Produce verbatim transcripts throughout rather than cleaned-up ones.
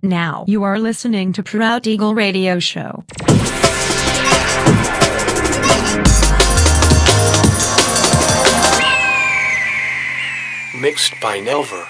But now you are listening to Proud Eagle Radio Show. Mixed by Nelver.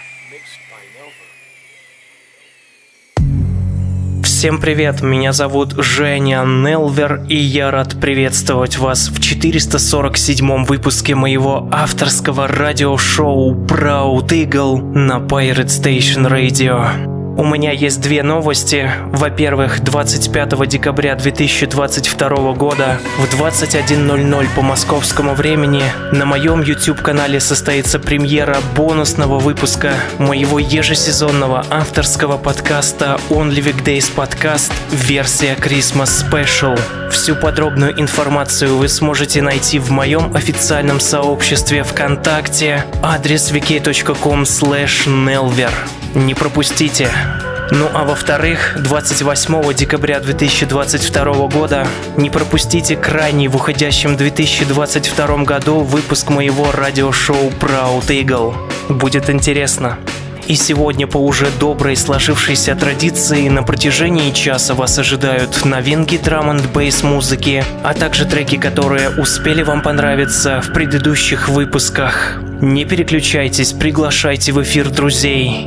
Всем привет, меня зовут Женя Nelver, и я рад приветствовать вас в четыреста сорок седьмом выпуске моего авторского радиошоу Proud Eagle на Pirate Station Radio. У меня есть две новости. Во-первых, двадцать пятого декабря две тысячи двадцать второго года в двадцать один ноль ноль по московскому времени на моем YouTube-канале состоится премьера бонусного выпуска моего ежесезонного авторского подкаста Only Weekdays Podcast версия Christmas Special. Всю подробную информацию вы сможете найти в моем официальном сообществе ВКонтакте, адрес ви кей точка ком слэш Nelver. Не пропустите. Ну а во-вторых, двадцать восьмого декабря две тысячи двадцать второго года не пропустите крайний в уходящем две тысячи двадцать втором году выпуск моего радиошоу Proud Eagle. Будет интересно. И сегодня по уже доброй сложившейся традиции на протяжении часа вас ожидают новинки drum and bass музыки, а также треки, которые успели вам понравиться в предыдущих выпусках. Не переключайтесь, приглашайте в эфир друзей.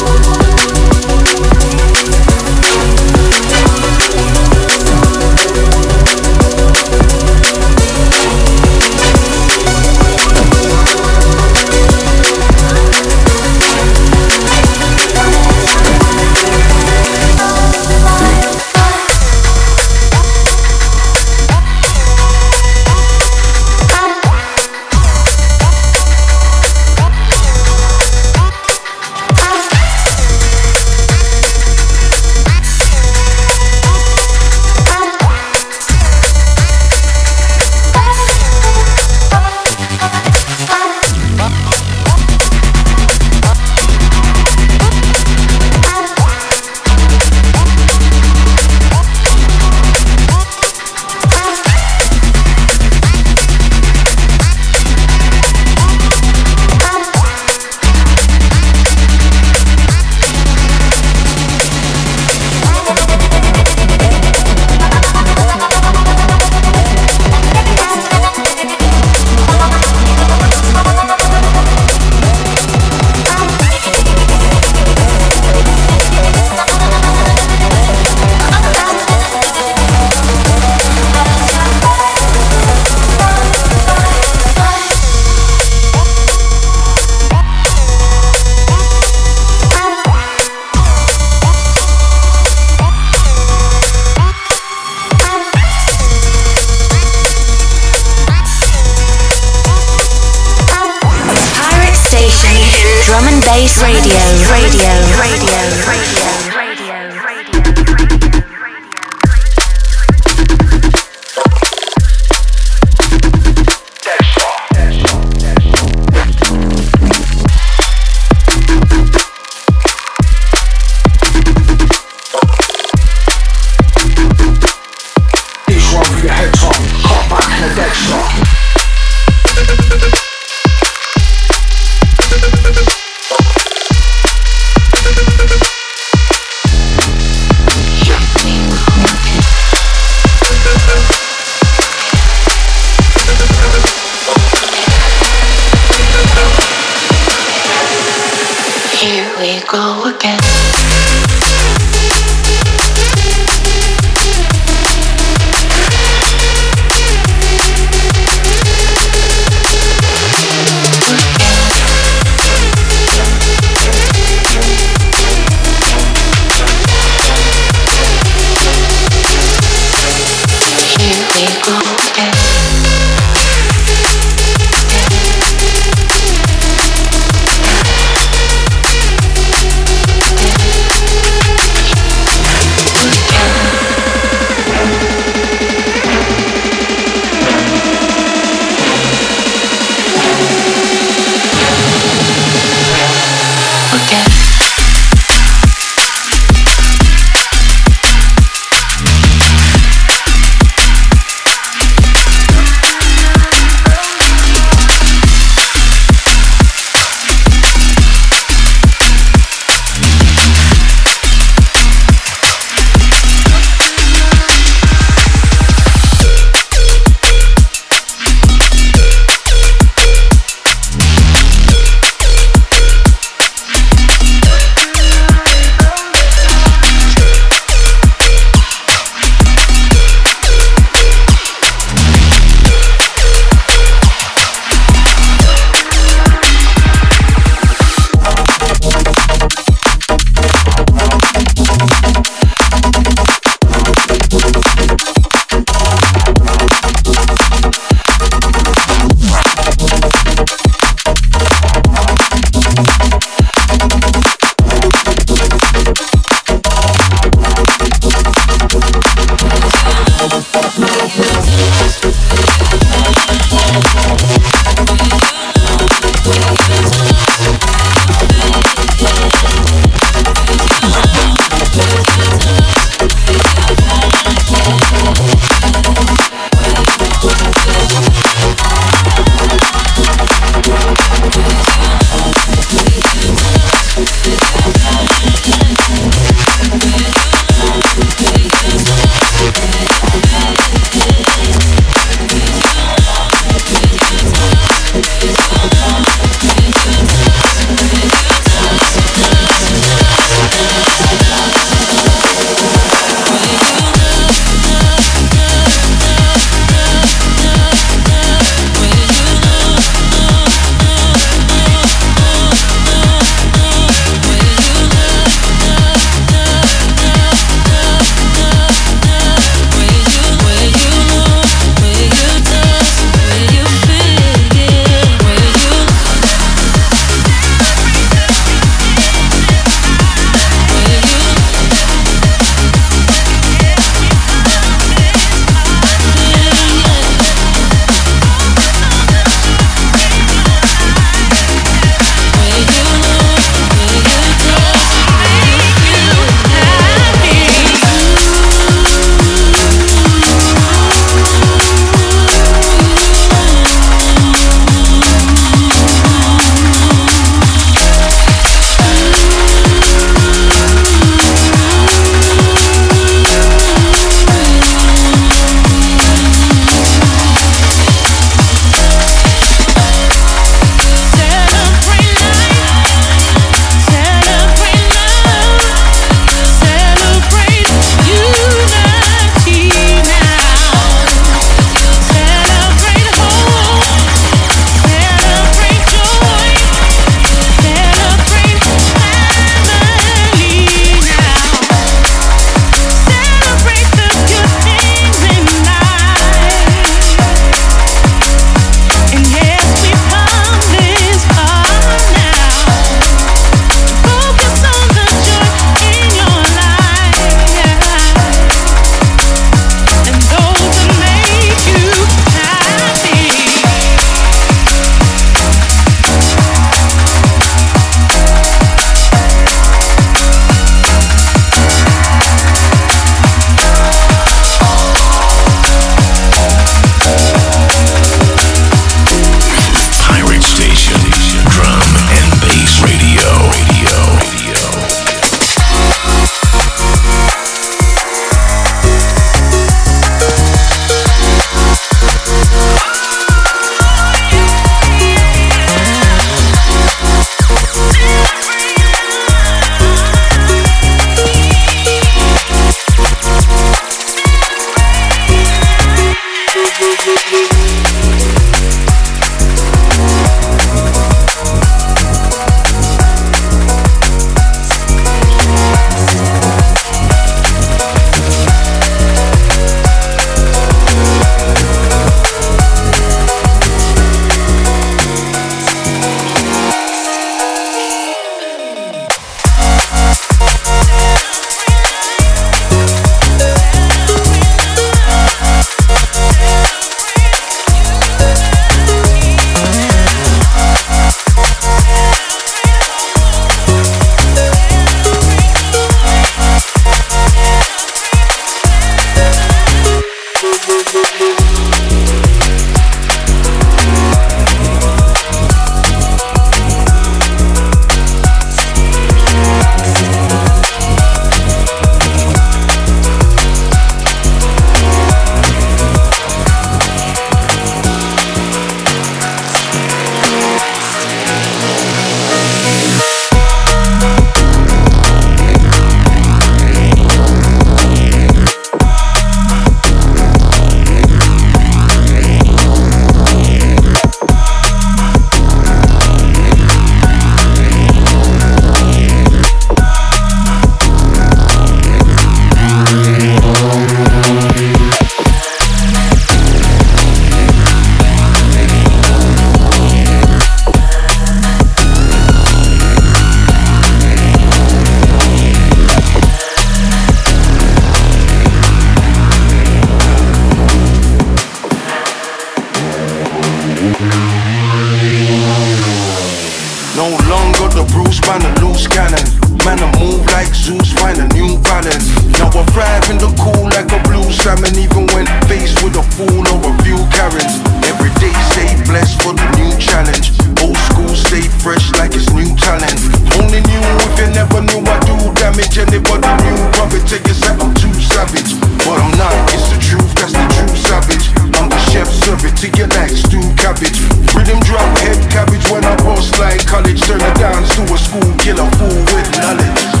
ain't balanced. Now I thrive in the cool like a blue salmon, even when faced with a fool or a few Karens. Every day stay blessed for the new challenge. Old school stay fresh like it's new talent. Only knew if you never knew I do damage. Anybody new probably take us out, I'm too savage. But I'm not, it's the truth, that's the true savage. I'm the chef, serve it to your like stew cabbage. Rhythm drop, head cabbage when I bust like college. Turn the dance to a school, kill a fool with knowledge.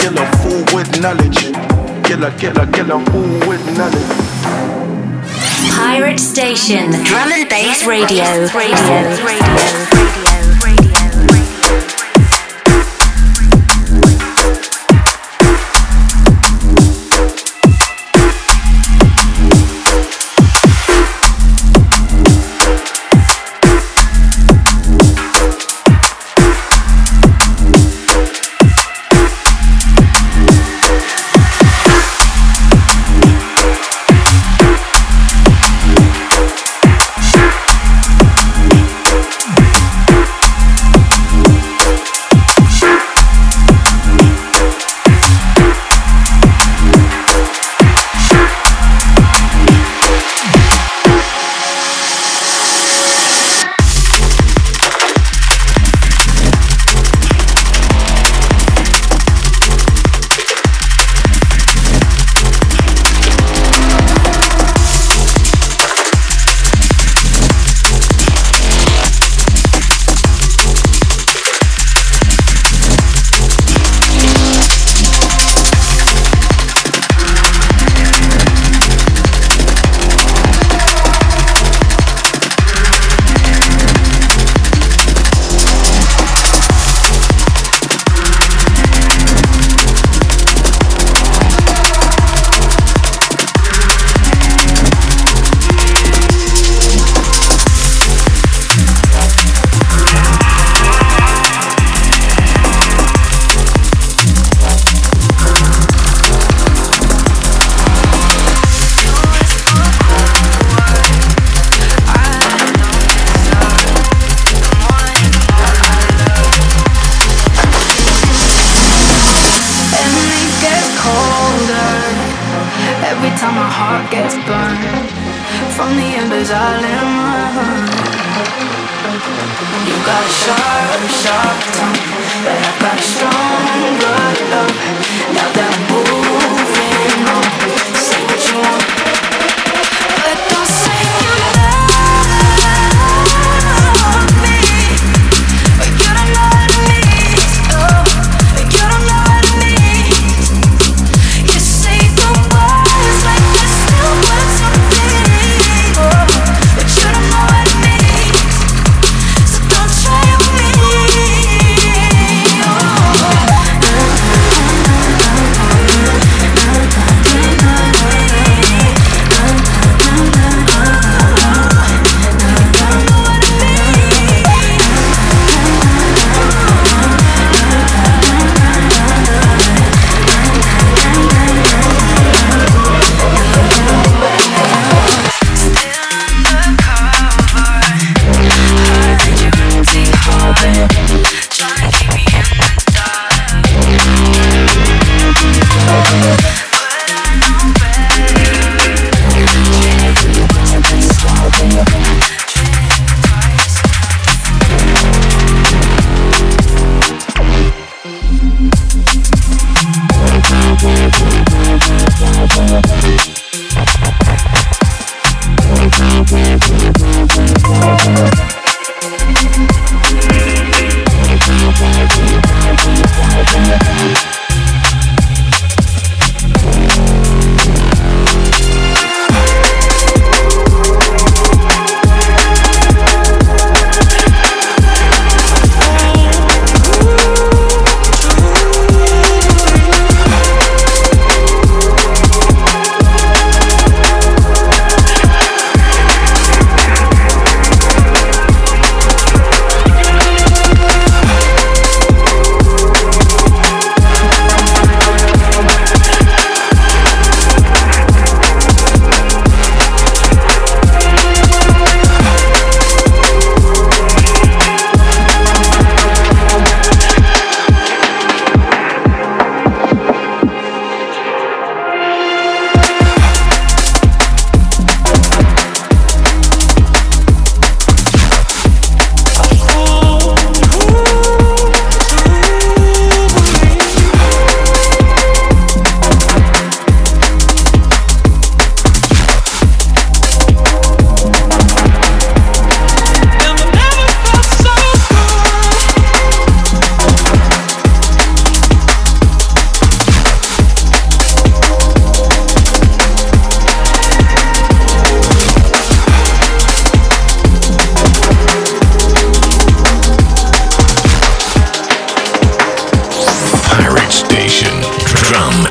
Kill a fool with knowledge. Kill a, kill a, kill a fool with knowledge. Pirate Station, Drum and Bass Radio, Radio, Radio, Radio.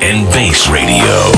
and Bass Radio.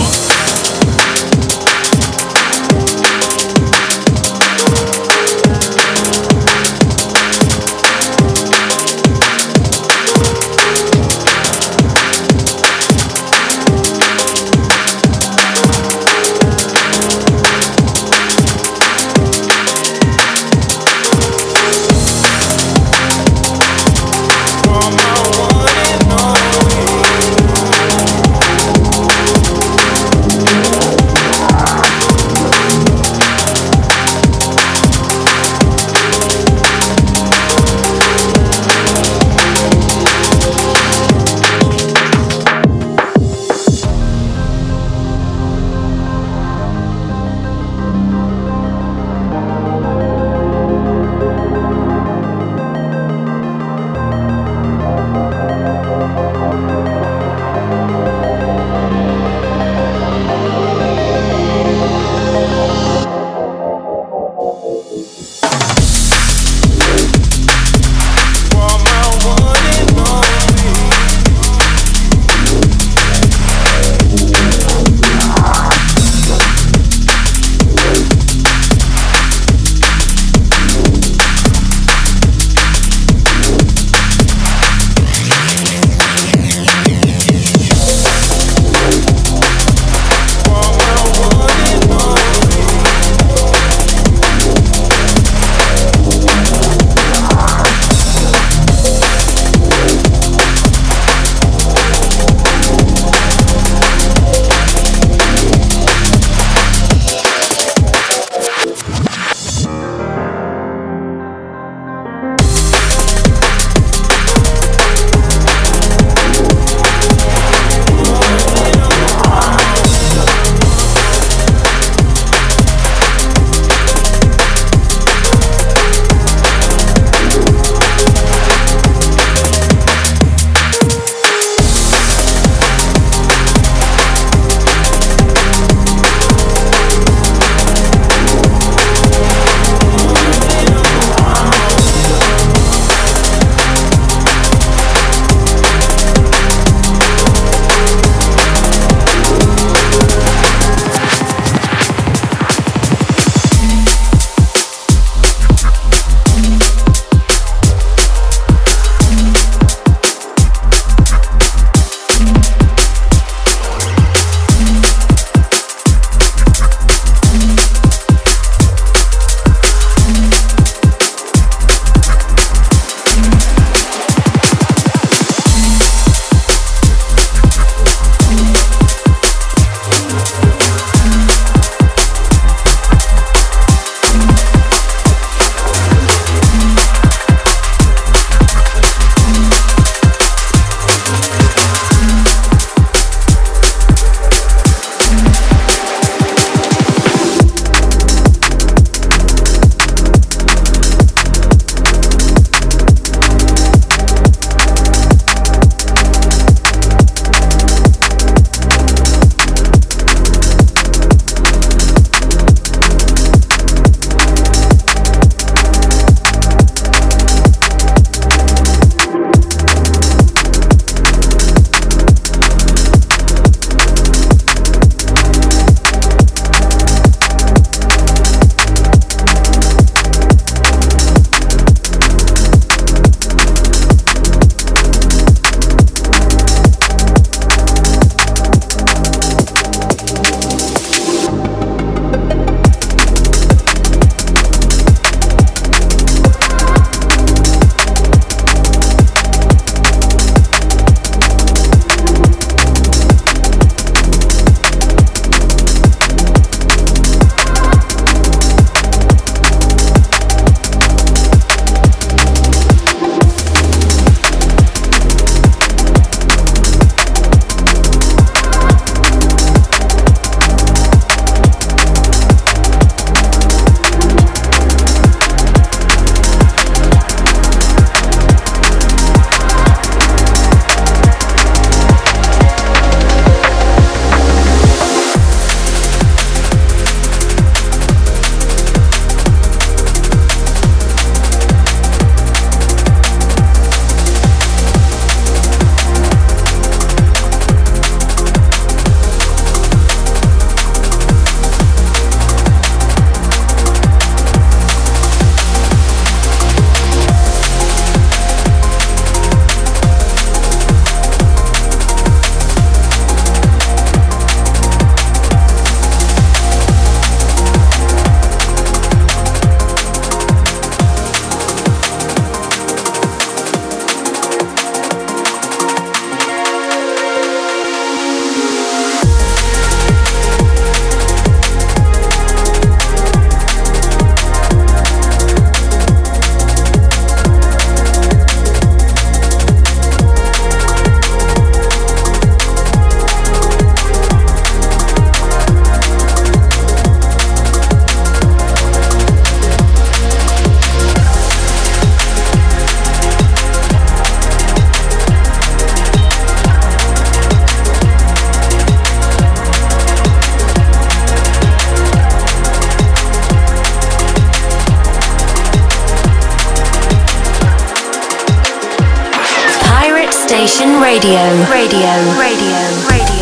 Radio, radio, radio, radio.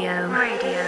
Radio.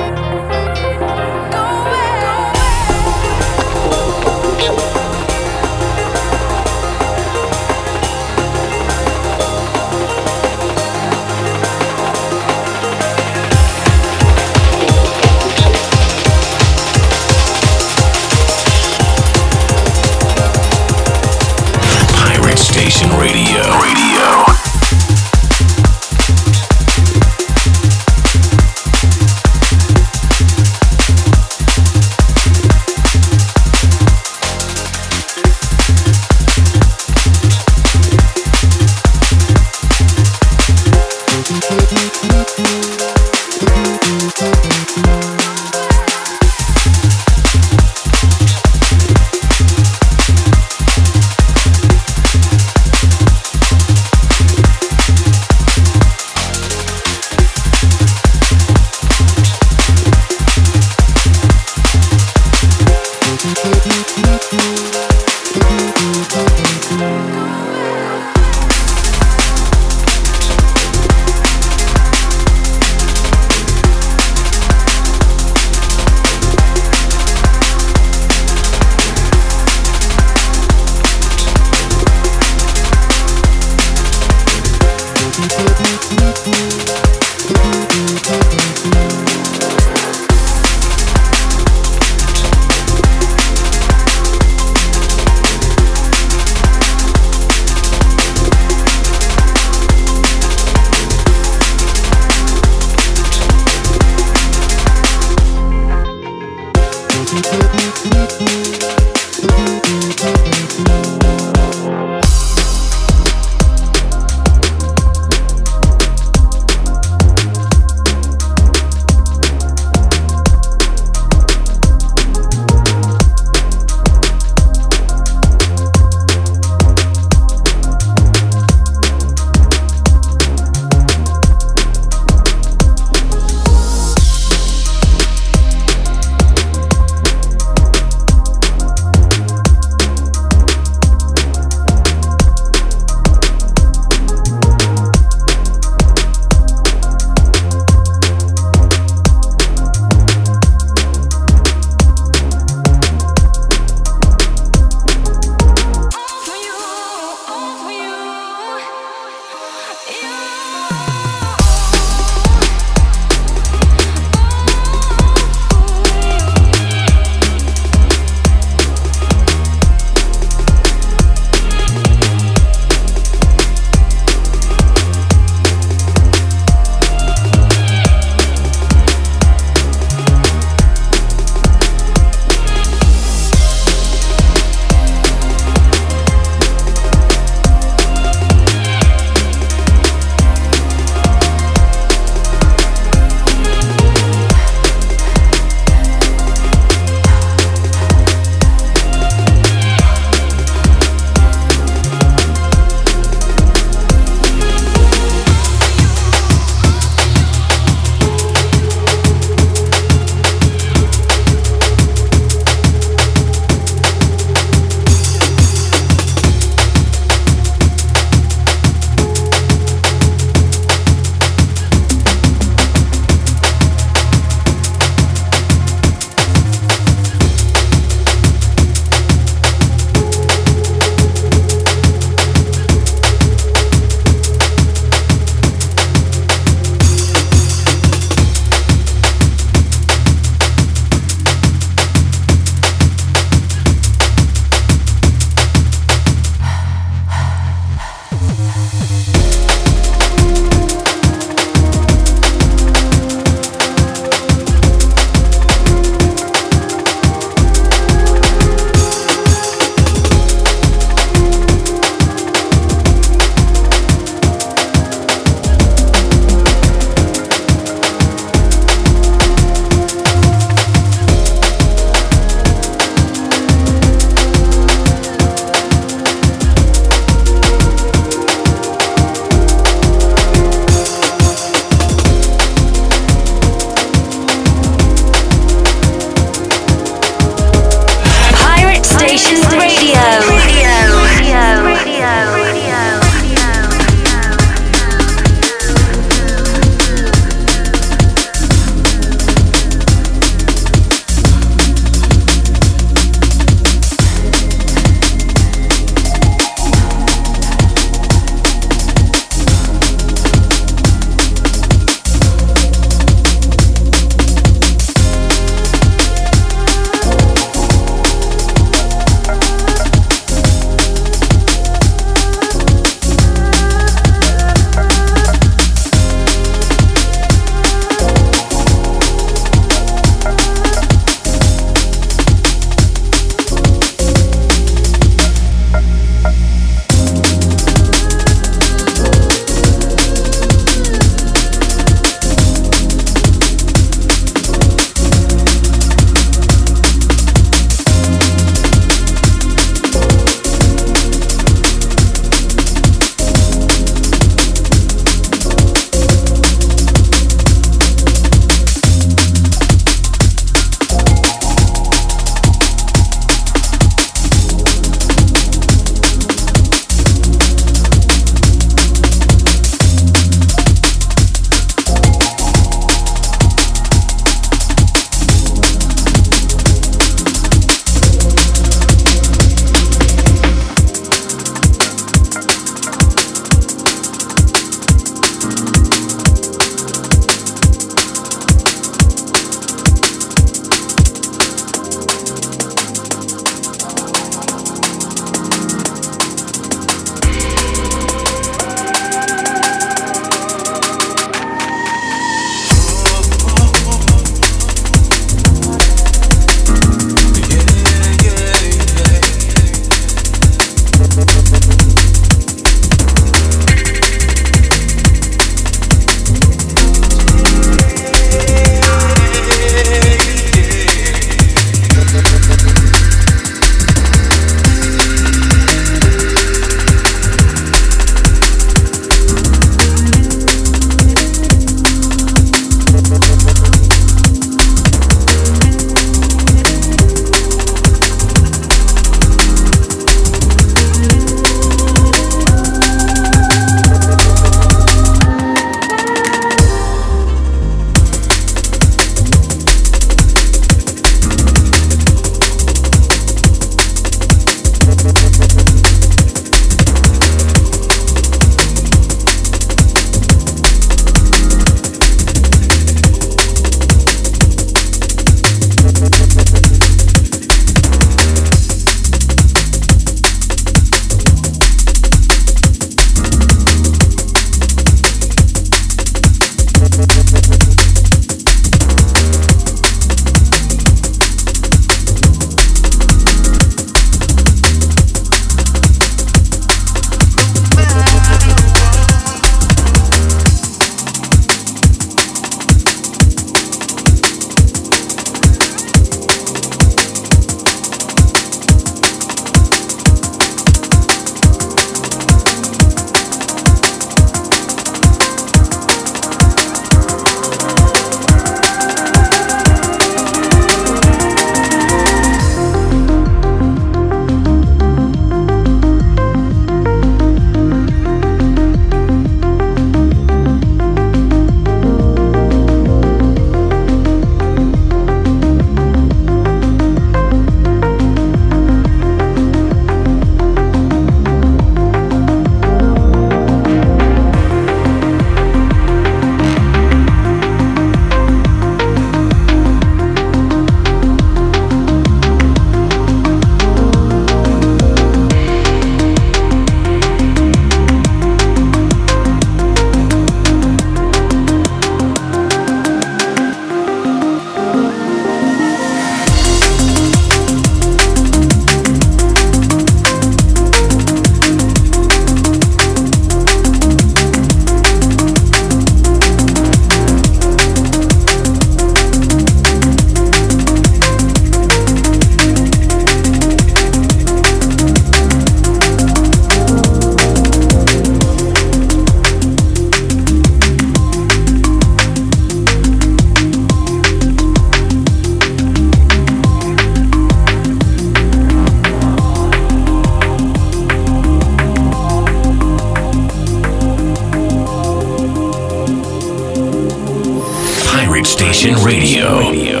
Station Radio.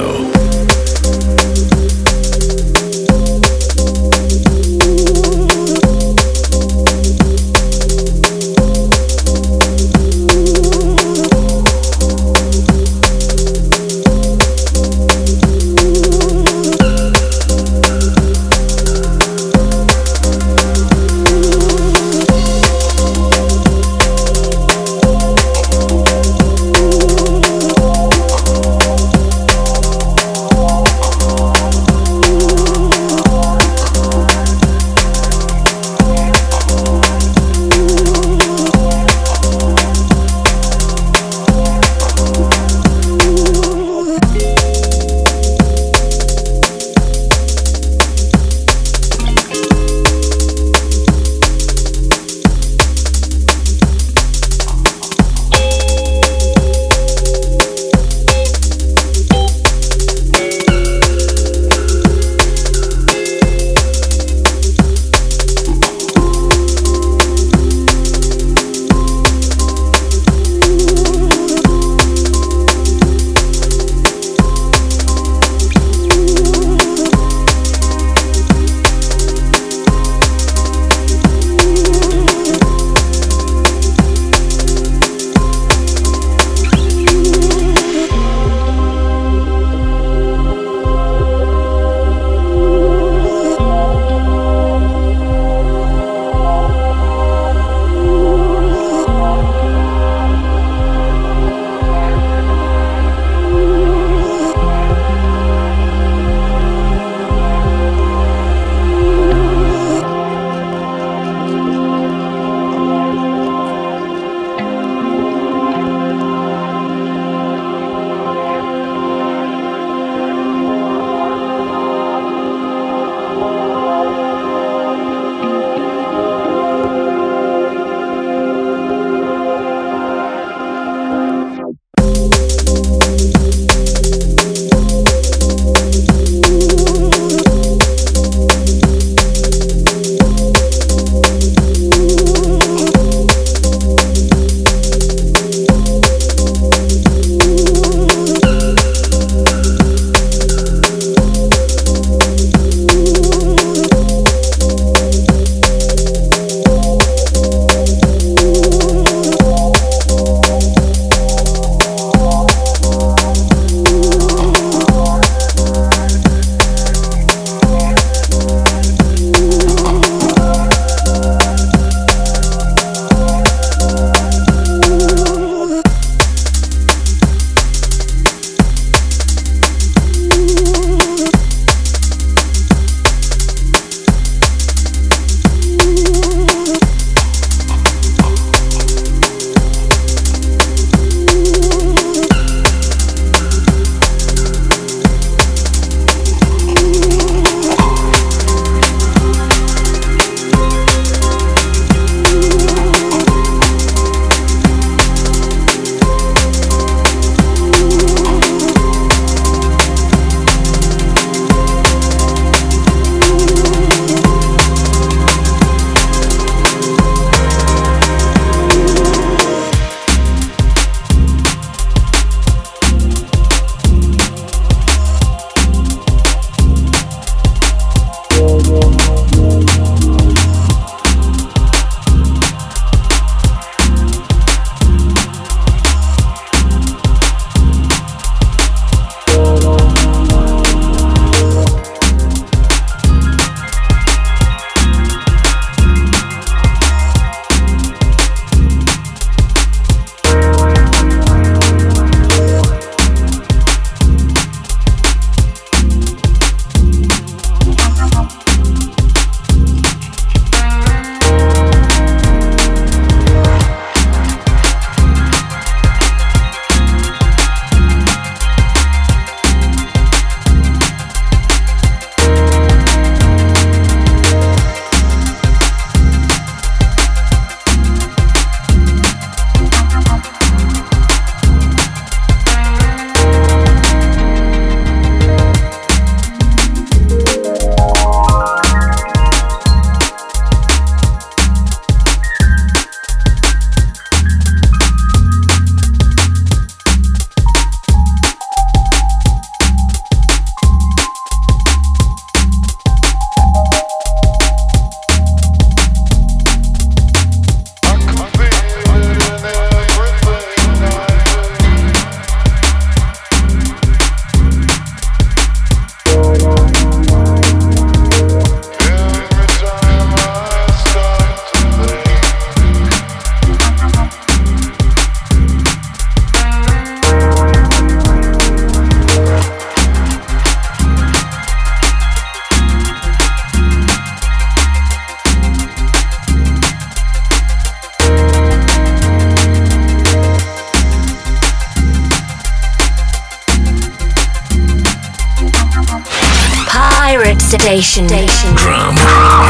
Station. Drum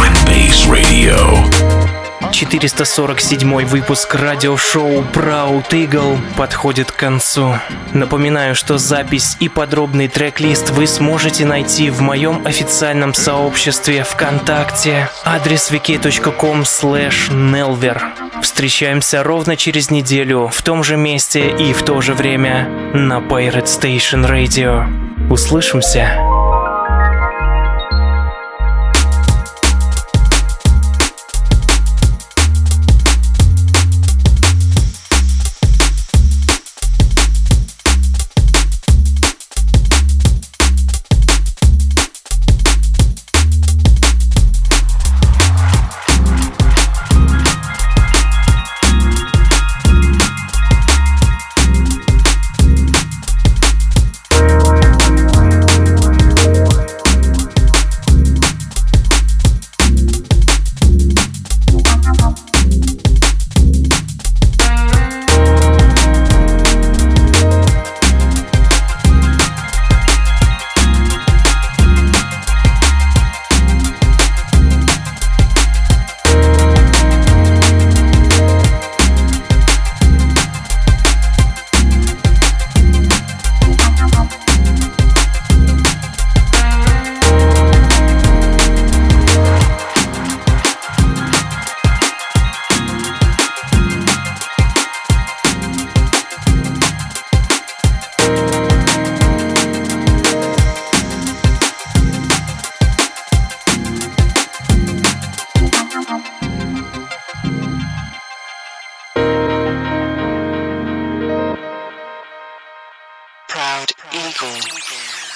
and Bass Radio. четыреста сорок седьмой выпуск радиошоу Proud Eagle подходит к концу. Напоминаю, что запись и подробный трек-лист вы сможете найти в моем официальном сообществе ВКонтакте. Адрес ви ка точка ком слэш нелвер. Встречаемся ровно через неделю в том же месте и в то же время на Pirate Station Radio. Услышимся! Proud Eagle.